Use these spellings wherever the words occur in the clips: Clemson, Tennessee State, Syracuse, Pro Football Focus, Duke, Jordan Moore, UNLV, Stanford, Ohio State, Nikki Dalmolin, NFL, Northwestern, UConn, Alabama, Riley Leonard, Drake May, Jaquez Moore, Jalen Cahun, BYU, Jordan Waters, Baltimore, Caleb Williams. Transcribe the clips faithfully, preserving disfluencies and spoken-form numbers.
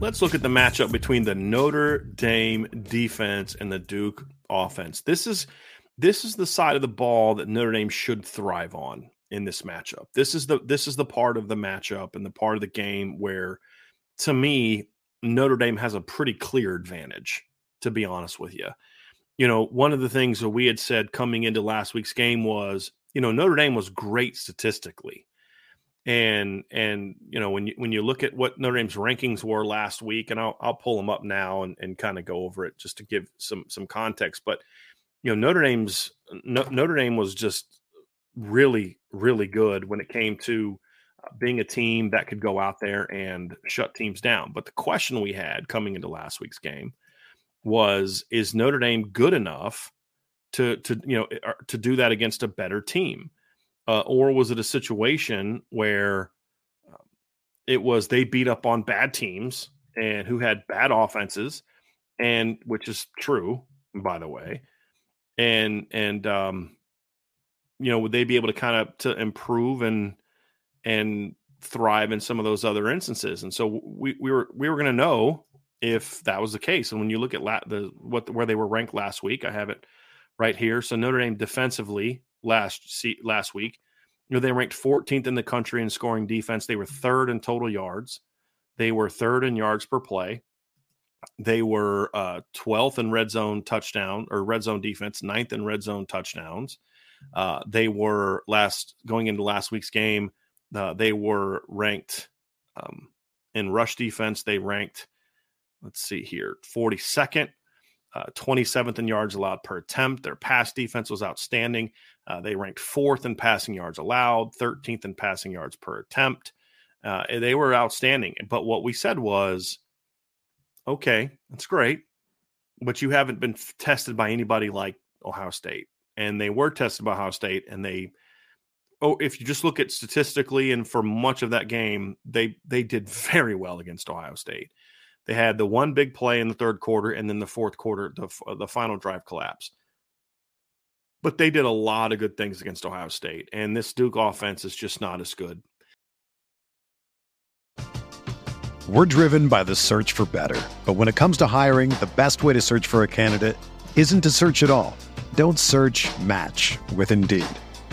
Let's look at the matchup between the Notre Dame defense and the Duke offense. This is this is the side of the ball that Notre Dame should thrive on in this matchup. This is the this is the part of the matchup and the part of the game where, to me, Notre Dame has a pretty clear advantage, to be honest with you. You know, one of the things that we had said coming into last week's game was, you know, Notre Dame was great statistically. And, and you know, when you, when you look at what Notre Dame's rankings were last week, and I'll, I'll pull them up now and, and kind of go over it just to give some, some context, but, you know, Notre Dame's no, Notre Dame was just really, really good when it came to being a team that could go out there and shut teams down. But the question we had coming into last week's game was, is Notre Dame good enough to, to, you know, to do that against a better team? Uh, or was it a situation where um, it was they beat up on bad teams and who had bad offenses, and which is true, by the way, and and um, you know, would they be able to kind of to improve and and thrive in some of those other instances? And so we we were we were going to know if that was the case. And when you look at la- the what where they were ranked last week, I have it right here. So Notre Dame defensively. Last last week, you know, they ranked fourteenth in the country in scoring defense. They were third in total yards. They were third in yards per play. They were uh, twelfth in red zone touchdown or red zone defense, ninth in red zone touchdowns. Uh, they were last going into last week's game. Uh, they were ranked um, in rush defense. They ranked, let's see here, forty-second. Uh, twenty-seventh in yards allowed per attempt. Their pass defense was outstanding. Uh, they ranked fourth in passing yards allowed, thirteenth in passing yards per attempt. Uh, they were outstanding. But what we said was, okay, that's great, but you haven't been f- tested by anybody like Ohio State. And they were tested by Ohio State, and they, oh, if you just look at statistically and for much of that game, they they did very well against Ohio State. They had the one big play in the third quarter, and then the fourth quarter, the, the final drive collapse. But they did a lot of good things against Ohio State, and this Duke offense is just not as good. We're driven by the search for better. But when it comes to hiring, the best way to search for a candidate isn't to search at all. Don't search, match with Indeed.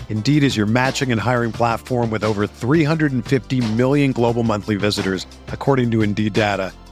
Indeed is your matching and hiring platform with over three hundred fifty million global monthly visitors, according to Indeed data,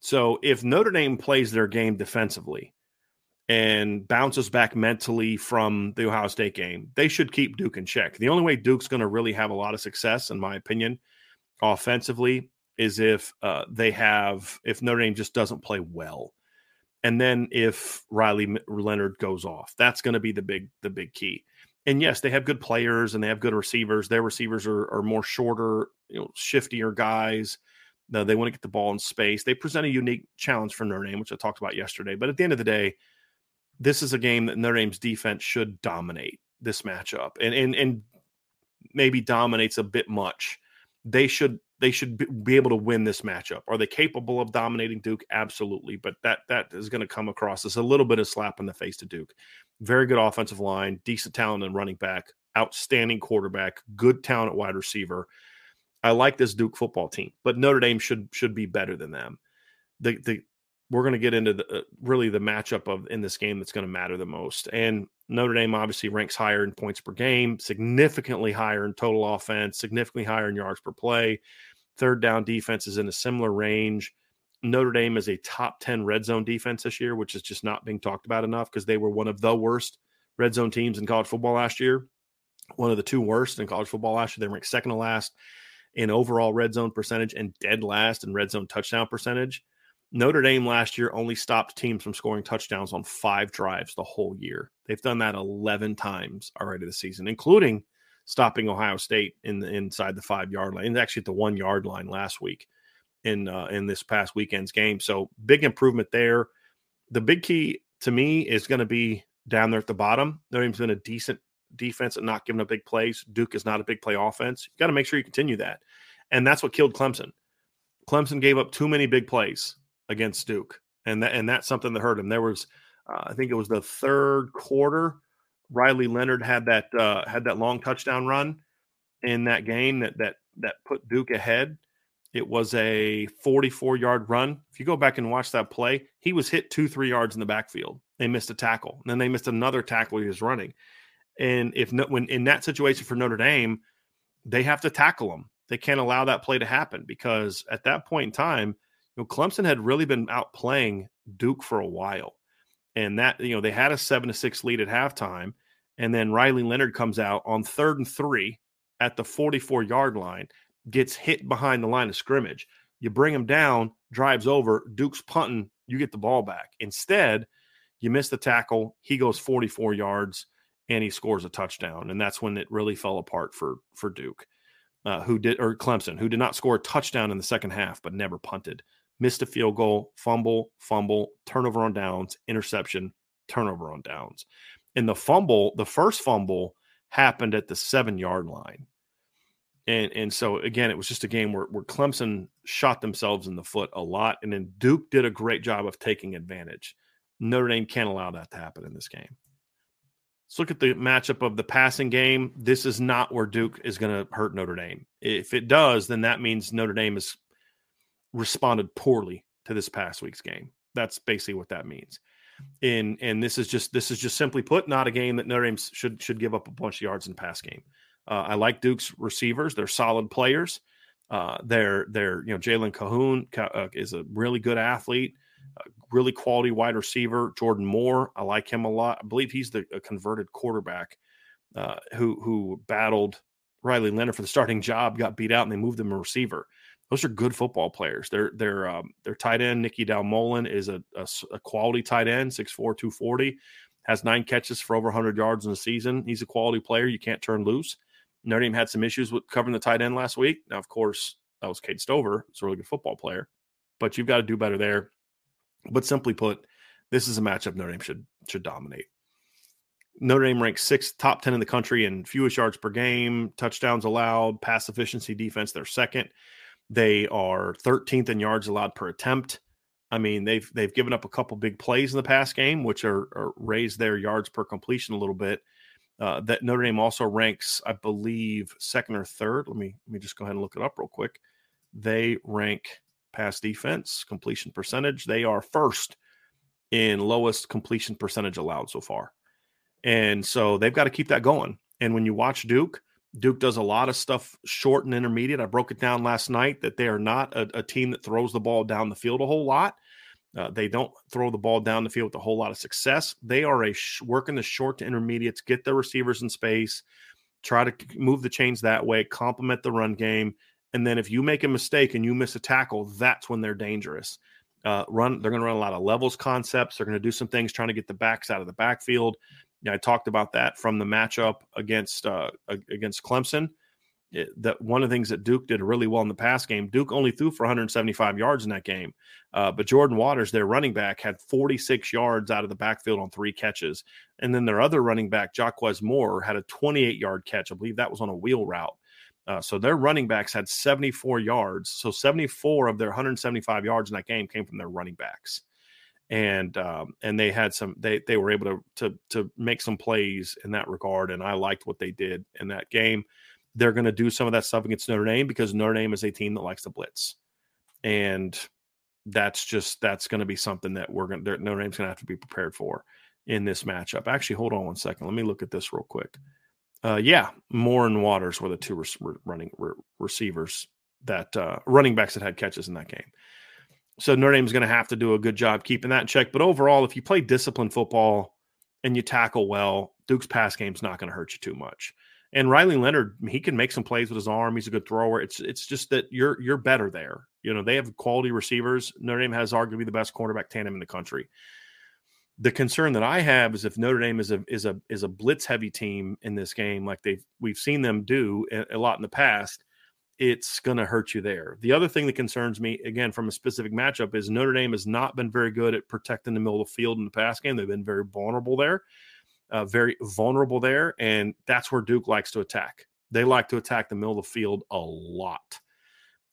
So if Notre Dame plays their game defensively and bounces back mentally from the Ohio State game, they should keep Duke in check. The only way Duke's going to really have a lot of success, in my opinion, offensively, is if uh, they have – if Notre Dame just doesn't play well. And then if Riley Leonard goes off, that's going to be the big the big key. And, yes, they have good players and they have good receivers. Their receivers are, are more shorter, you know, shiftier guys. No, they want to get the ball in space. They present a unique challenge for Notre Dame, which I talked about yesterday. But at the end of the day, this is a game that Notre Dame's defense should dominate this matchup, and and and maybe dominates a bit much. They should they should be able to win this matchup. Are they capable of dominating Duke? Absolutely, but that that is going to come across as a little bit of slap in the face to Duke. Very good offensive line, decent talent in running back, outstanding quarterback, good talent at wide receiver. I like this Duke football team, but Notre Dame should should be better than them. The the we're going to get into the, uh, really the matchup of in this game that's going to matter the most. And Notre Dame obviously ranks higher in points per game, significantly higher in total offense, significantly higher in yards per play. Third down defense is in a similar range. Notre Dame is a top ten red zone defense this year, which is just not being talked about enough because they were one of the worst red zone teams in college football last year. One of the two worst in college football last year. They ranked second to last in overall red zone percentage and dead last in red zone touchdown percentage. Notre Dame last year only stopped teams from scoring touchdowns on five drives the whole year. They've done that eleven times already this season, including stopping Ohio State in the, inside the five-yard line, and actually at the one-yard line last week in uh, in this past weekend's game. So big improvement there. The big key to me is going to be down there at the bottom. Notre Dame's been a decent defense and not giving up big plays. Duke is not a big play offense. You got to make sure you continue that. And that's what killed Clemson. Clemson gave up too many big plays against Duke. And that, and that's something that hurt him. There was, uh, I think it was the third quarter. Riley Leonard had that, uh, had that long touchdown run in that game that, that, that put Duke ahead. It was a forty-four yard run. If you go back and watch that play, he was hit two, three yards in the backfield. They missed a tackle. And then they missed another tackle he was running. And if no, when in that situation for Notre Dame, they have to tackle them. They can't allow that play to happen because at that point in time, you know, Clemson had really been outplaying Duke for a while. And that, you know, they had a seven to six lead at halftime. And then Riley Leonard comes out on third and three at the forty-four yard line, gets hit behind the line of scrimmage. You bring him down, drives over, Duke's punting, you get the ball back. Instead, you miss the tackle. He goes forty-four yards. And he scores a touchdown, and that's when it really fell apart for for Duke, uh, who did or Clemson, who did not score a touchdown in the second half, but never punted, missed a field goal, fumble, fumble, turnover on downs, interception, turnover on downs, and the fumble, the first fumble happened at the seven yard line, and and so again, it was just a game where where Clemson shot themselves in the foot a lot, and then Duke did a great job of taking advantage. Notre Dame can't allow that to happen in this game. Let's look at the matchup of the passing game. This is not where Duke is going to hurt Notre Dame. If it does, then that means Notre Dame has responded poorly to this past week's game. That's basically what that means. And and this is just this is just simply put, not a game that Notre Dame should should give up a bunch of yards in the pass game. Uh, I like Duke's receivers; they're solid players. Uh, they're they're you know Jalen Cahun uh, is a really good athlete. A really quality wide receiver, Jordan Moore. I like him a lot. I believe he's the a converted quarterback uh, who who battled Riley Leonard for the starting job, got beat out, and they moved him a receiver. Those are good football players. Their their um, their tight end Nikki Dalmolin is a, a, a quality tight end, six four, two forty, has nine catches for over one hundred yards in the season. He's a quality player. You can't turn loose. Notre Dame had some issues with covering the tight end last week. Now, of course, that was Cade Stover. He's a really good football player, but you've got to do better there. But simply put, this is a matchup Notre Dame should should dominate. Notre Dame ranks sixth, top ten in the country in fewest yards per game, touchdowns allowed, pass efficiency defense. They're second. They are thirteenth in yards allowed per attempt. I mean, they've they've given up a couple big plays in the pass game, which are, are raised their yards per completion a little bit. Uh, that Notre Dame also ranks, I believe, second or third. Let me let me just go ahead and look it up real quick. They rank. Pass defense, completion percentage. They are first in lowest completion percentage allowed so far. And so they've got to keep that going. And when you watch Duke, Duke does a lot of stuff short and intermediate. I broke it down last night that they are not a, a team that throws the ball down the field a whole lot. Uh, they don't throw the ball down the field with a whole lot of success. They are a sh- working the short to intermediates, get their receivers in space, try to move the chains that way, complement the run game. And then if you make a mistake and you miss a tackle, that's when they're dangerous. Uh, run. They're going to run a lot of levels concepts. They're going to do some things trying to get the backs out of the backfield. Yeah, I talked about that from the matchup against uh, against Clemson. It, that one of the things that Duke did really well in the pass game. Duke only threw for one hundred seventy-five yards in that game, uh, but Jordan Waters, their running back, had forty-six yards out of the backfield on three catches, and then their other running back, Jaquez Moore, had a twenty-eight yard catch. I believe that was on a wheel route. Uh, so their running backs had seventy-four yards. So seventy-four of their one hundred seventy-five yards in that game came from their running backs. And um, and they had some they they were able to to to make some plays in that regard. And I liked what they did in that game. They're going to do some of that stuff against Notre Dame because Notre Dame is a team that likes to blitz. And that's just that's going to be something that we're going to Notre Dame's going to have to be prepared for in this matchup. Actually, hold on one second. Let me look at this real quick. Uh, yeah, Moore and Waters were the two re- running re- receivers that uh, running backs that had catches in that game. So Notre Dame's going to have to do a good job keeping that in check. But overall, if you play disciplined football and you tackle well, Duke's pass game's not going to hurt you too much. And Riley Leonard, he can make some plays with his arm. He's a good thrower. It's it's just that you're you're better there. You know, they have quality receivers. Notre Dame has arguably the best cornerback tandem in the country. The concern that I have is if Notre Dame is a is a is a blitz heavy team in this game, like they've we've seen them do a lot in the past, it's going to hurt you there. The other thing that concerns me, again, from a specific matchup is Notre Dame has not been very good at protecting the middle of the field in the pass game. They've been very vulnerable there, uh, very vulnerable there, and that's where Duke likes to attack. They like to attack the middle of the field a lot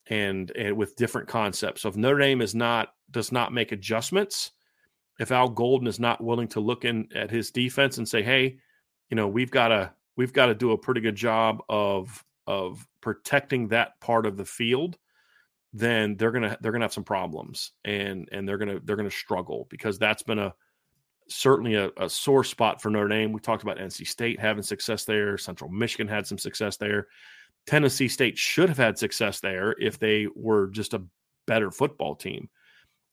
and, and with different concepts. So if Notre Dame is not does not make adjustments, if Al Golden is not willing to look in at his defense and say, hey, you know, we've got to we've got to do a pretty good job of of protecting that part of the field, then they're going to they're going to have some problems and and they're going to they're going to struggle because that's been a certainly a, a sore spot for Notre Dame. We talked about N C State having success there. Central Michigan had some success there. Tennessee State should have had success there if they were just a better football team.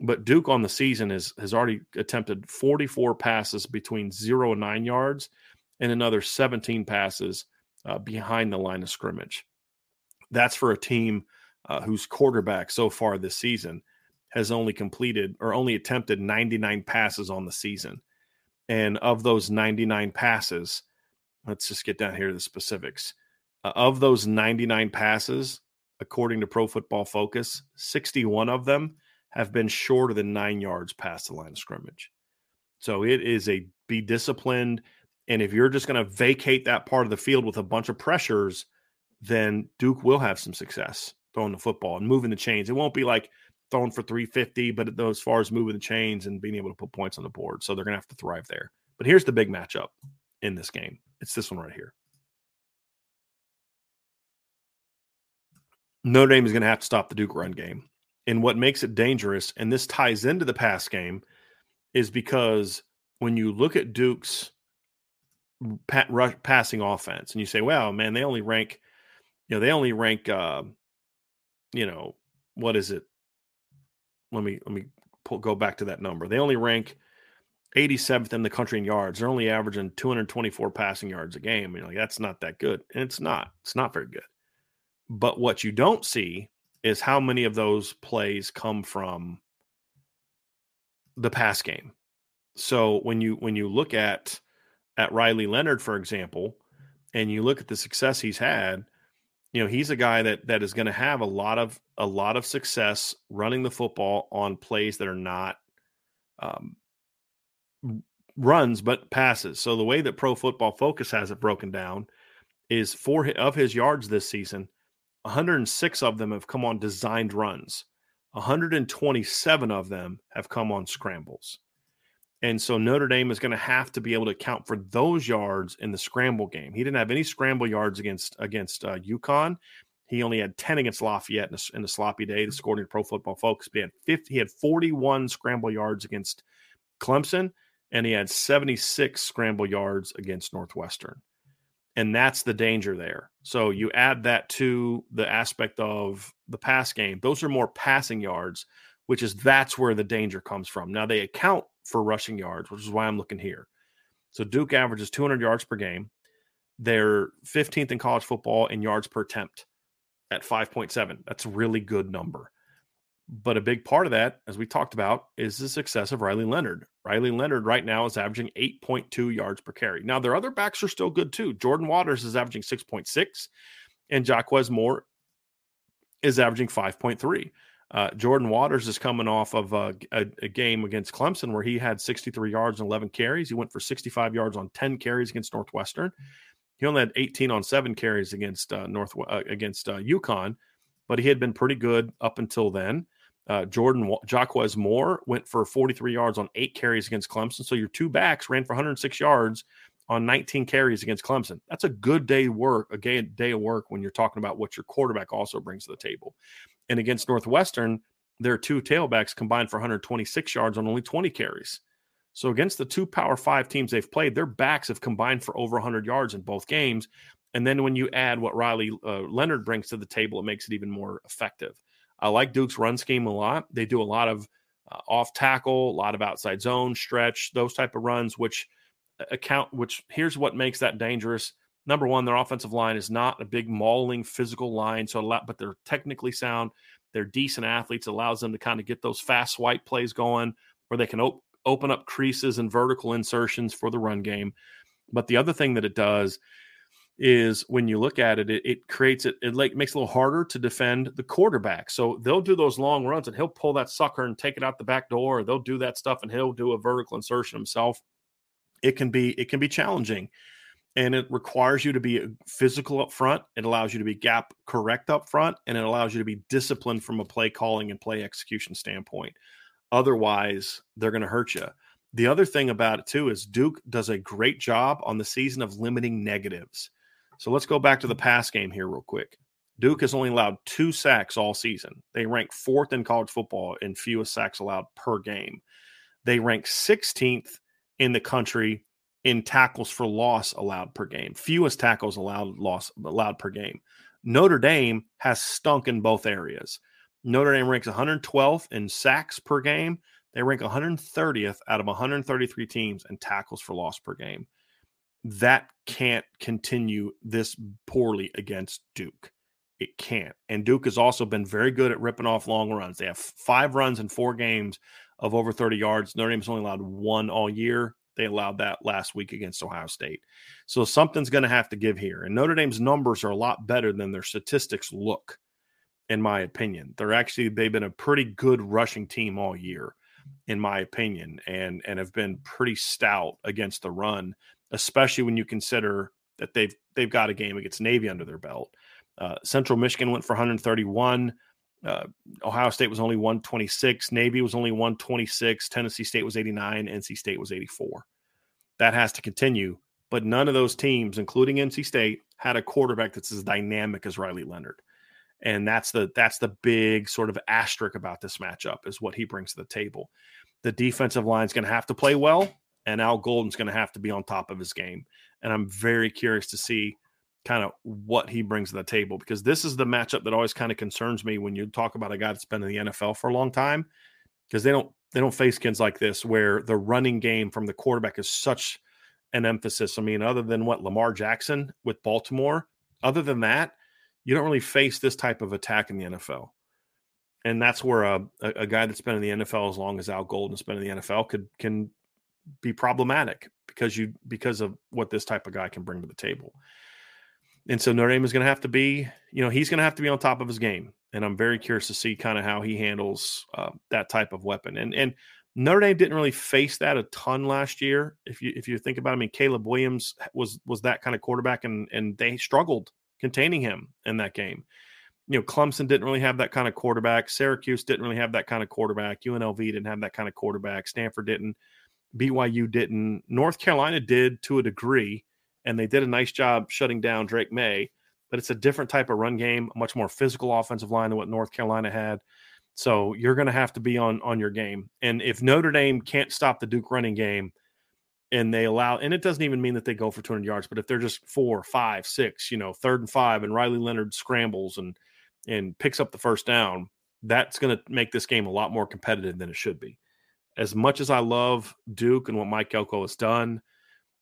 But Duke on the season has has already attempted forty-four passes between zero and nine yards and another seventeen passes uh, behind the line of scrimmage. That's for a team uh, whose quarterback so far this season has only completed or only attempted ninety-nine passes on the season. And of those ninety-nine passes, let's just get down here to the specifics. Uh, of those ninety-nine passes, according to Pro Football Focus, sixty-one of them have been shorter than nine yards past the line of scrimmage. So it is a be disciplined. And if you're just going to vacate that part of the field with a bunch of pressures, then Duke will have some success throwing the football and moving the chains. It won't be like throwing for three fifty, but as far as moving the chains and being able to put points on the board. So they're going to have to thrive there. But here's the big matchup in this game. It's this one right here. Notre Dame is going to have to stop the Duke run game. And what makes it dangerous, and this ties into the pass game, is because when you look at Duke's pat, rush, passing offense, and you say, "Well, man, they only rank, you know, they only rank, uh, you know, what is it?" Let me let me pull, go back to that number. They only rank eighty-seventh in the country in yards. They're only averaging two hundred twenty-four passing yards a game. You know, like, that's not that good, and it's not. It's not very good. But what you don't see is how many of those plays come from the pass game. So when you when you look at at Riley Leonard, for example, and you look at the success he's had, you know, he's a guy that that is going to have a lot of a lot of success running the football on plays that are not um, runs but passes. So the way that Pro Football Focus has it broken down is four of his yards this season, one hundred six of them have come on designed runs. one hundred twenty-seven of them have come on scrambles. And so Notre Dame is going to have to be able to account for those yards in the scramble game. He didn't have any scramble yards against against uh, UConn. He only had ten against Lafayette in a, in a sloppy day. This according to Pro Football Focus. He had, fifty, he had forty-one scramble yards against Clemson, and he had seventy-six scramble yards against Northwestern. And that's the danger there. So you add that to the aspect of the pass game. Those are more passing yards, which is that's where the danger comes from. Now they account for rushing yards, which is why I'm looking here. So Duke averages two hundred yards per game. They're fifteenth in college football in yards per attempt at five point seven. That's a really good number. But a big part of that, as we talked about, is the success of Riley Leonard. Riley Leonard right now is averaging eight point two yards per carry. Now, their other backs are still good too. Jordan Waters is averaging six point six, and Jaquez Moore is averaging five point three. Uh, Jordan Waters is coming off of a, a, a game against Clemson where he had sixty-three yards and eleven carries. He went for sixty-five yards on ten carries against Northwestern. He only had eighteen on seven carries against uh, North uh, against uh, UConn, but he had been pretty good up until then. Uh, Jordan Jaquez Moore went for forty-three yards on eight carries against Clemson. So your two backs ran for one hundred six yards on nineteen carries against Clemson. That's a good day work, a day of work when you're talking about what your quarterback also brings to the table. And against Northwestern, their two tailbacks combined for one hundred twenty-six yards on only twenty carries. So against the two Power Five teams they've played, their backs have combined for over one hundred yards in both games. And then when you add what Riley uh, Leonard brings to the table, it makes it even more effective. I like Duke's run scheme a lot. They do a lot of uh, off tackle, a lot of outside zone, stretch, those type of runs, which account, which here's what makes that dangerous. Number one, their offensive line is not a big mauling physical line, so a lot, but they're technically sound. They're decent athletes. It allows them to kind of get those fast swipe plays going where they can op- open up creases and vertical insertions for the run game. But the other thing that it does is when you look at it, it, it creates it, it like makes it a little harder to defend the quarterback. So they'll do those long runs and he'll pull that sucker and take it out the back door. Or they'll do that stuff and he'll do a vertical insertion himself. It can be, it can be challenging, and it requires you to be physical up front. It allows you to be gap correct up front, and it allows you to be disciplined from a play calling and play execution standpoint. Otherwise, they're going to hurt you. The other thing about it too, is Duke does a great job on the season of limiting negatives. So let's go back to the pass game here real quick. Duke has only allowed two sacks all season. They rank fourth in college football in fewest sacks allowed per game. They rank sixteenth in the country in tackles for loss allowed per game. Fewest tackles allowed loss allowed per game. Notre Dame has stunk in both areas. Notre Dame ranks one hundred twelfth in sacks per game. They rank one hundred thirtieth out of one hundred thirty-three teams in tackles for loss per game. That can't continue this poorly against Duke. It can't. And Duke has also been very good at ripping off long runs. They have five runs in four games of over thirty yards. Notre Dame's only allowed one all year. They allowed that last week against Ohio State. So something's going to have to give here. And Notre Dame's numbers are a lot better than their statistics look, in my opinion. They're actually, they've been a pretty good rushing team all year, in my opinion, and, and have been pretty stout against the run, especially when you consider that they've they've got a game against Navy under their belt. Uh, Central Michigan went for one hundred thirty-one. Uh, Ohio State was only one twenty-six. Navy was only one twenty-six. Tennessee State was eighty-nine. N C State was eighty-four. That has to continue, but none of those teams, including N C State, had a quarterback that's as dynamic as Riley Leonard. And that's the that's the big sort of asterisk about this matchup, is what he brings to the table. The defensive line's going to have to play well, and Al Golden's going to have to be on top of his game. And I'm very curious to see kind of what he brings to the table, because this is the matchup that always kind of concerns me when you talk about a guy that's been in the N F L for a long time, because they don't they don't face kids like this where the running game from the quarterback is such an emphasis. I mean, other than what Lamar Jackson with Baltimore, other than that, you don't really face this type of attack in the N F L. And that's where a, a, a guy that's been in the N F L as long as Al Golden's been in the N F L could can – be problematic because you because of what this type of guy can bring to the table. And so Notre Dame is going to have to be, you know, he's going to have to be on top of his game. And I'm very curious to see kind of how he handles uh, that type of weapon. And and Notre Dame didn't really face that a ton last year. If you if you think about it, I mean, Caleb Williams was was that kind of quarterback, and and they struggled containing him in that game. You know, Clemson didn't really have that kind of quarterback. Syracuse didn't really have that kind of quarterback. U N L V didn't have that kind of quarterback. Stanford didn't. B Y U didn't. North Carolina did to a degree, and they did a nice job shutting down Drake May, but it's a different type of run game, a much more physical offensive line than what North Carolina had. So you're going to have to be on on your game. And if Notre Dame can't stop the Duke running game and they allow – and it doesn't even mean that they go for two hundred yards, but if they're just four, five, six, you know, third and five, and Riley Leonard scrambles and and picks up the first down, that's going to make this game a lot more competitive than it should be. As much as I love Duke and what Mike Elko has done,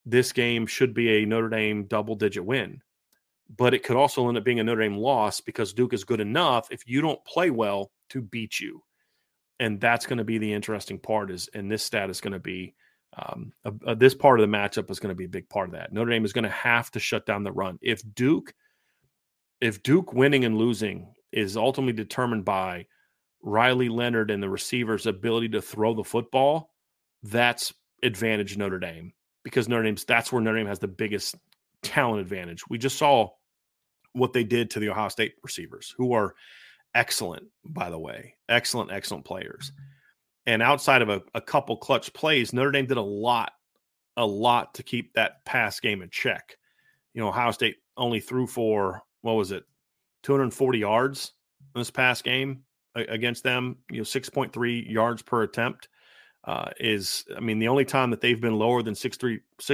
this game should be a Notre Dame double-digit win. But it could also end up being a Notre Dame loss because Duke is good enough, if you don't play well, to beat you. And that's going to be the interesting part is, and this stat is going to be, um, a, a, this part of the matchup is going to be a big part of that. Notre Dame is going to have to shut down the run. If Duke, if Duke winning and losing is ultimately determined by Riley Leonard and the receiver's ability to throw the football, that's advantage Notre Dame, because Notre Dame's, that's where Notre Dame has the biggest talent advantage. We just saw what they did to the Ohio State receivers, who are excellent, by the way, excellent, excellent players. And outside of a, a couple clutch plays, Notre Dame did a lot, a lot to keep that pass game in check. You know, Ohio State only threw for, what was it, two hundred forty yards in this pass game against them, you know, six point three yards per attempt. Uh, is, I mean, the only time that they've been lower than six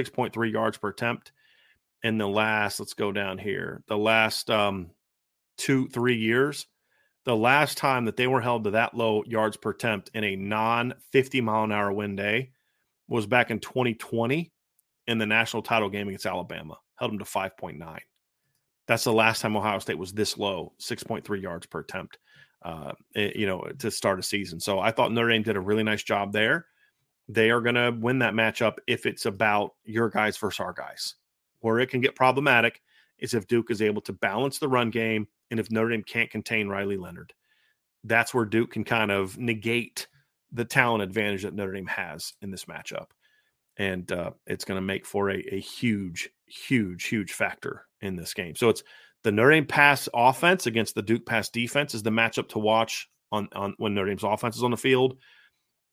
point three yards per attempt in the last, let's go down here, the last um, two, three years, the last time that they were held to that low yards per attempt in a non fifty mile an hour wind day was back in twenty twenty in the national title game against Alabama, held them to five point nine. That's the last time Ohio State was this low, six point three yards per attempt, uh, you know, to start a season. So I thought Notre Dame did a really nice job there. They are going to win that matchup if it's about your guys versus our guys. Where it can get problematic is if Duke is able to balance the run game and if Notre Dame can't contain Riley Leonard. That's where Duke can kind of negate the talent advantage that Notre Dame has in this matchup. And uh, it's going to make for a, a huge, huge, huge factor in this game. So it's the Notre Dame pass offense against the Duke pass defense is the matchup to watch on, on when Notre Dame's offense is on the field.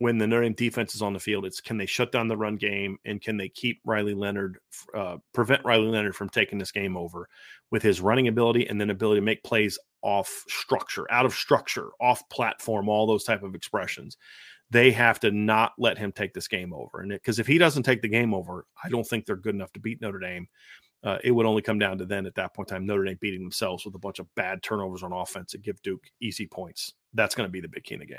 When the Notre Dame defense is on the field, it's can they shut down the run game and can they keep Riley Leonard, uh, prevent Riley Leonard from taking this game over with his running ability and then ability to make plays off structure, out of structure, off platform, all those type of expressions. They have to not let him take this game over. And because if he doesn't take the game over, I don't think they're good enough to beat Notre Dame. Uh, it would only come down to then at that point in time, Notre Dame beating themselves with a bunch of bad turnovers on offense and give Duke easy points. That's going to be the big key in the game.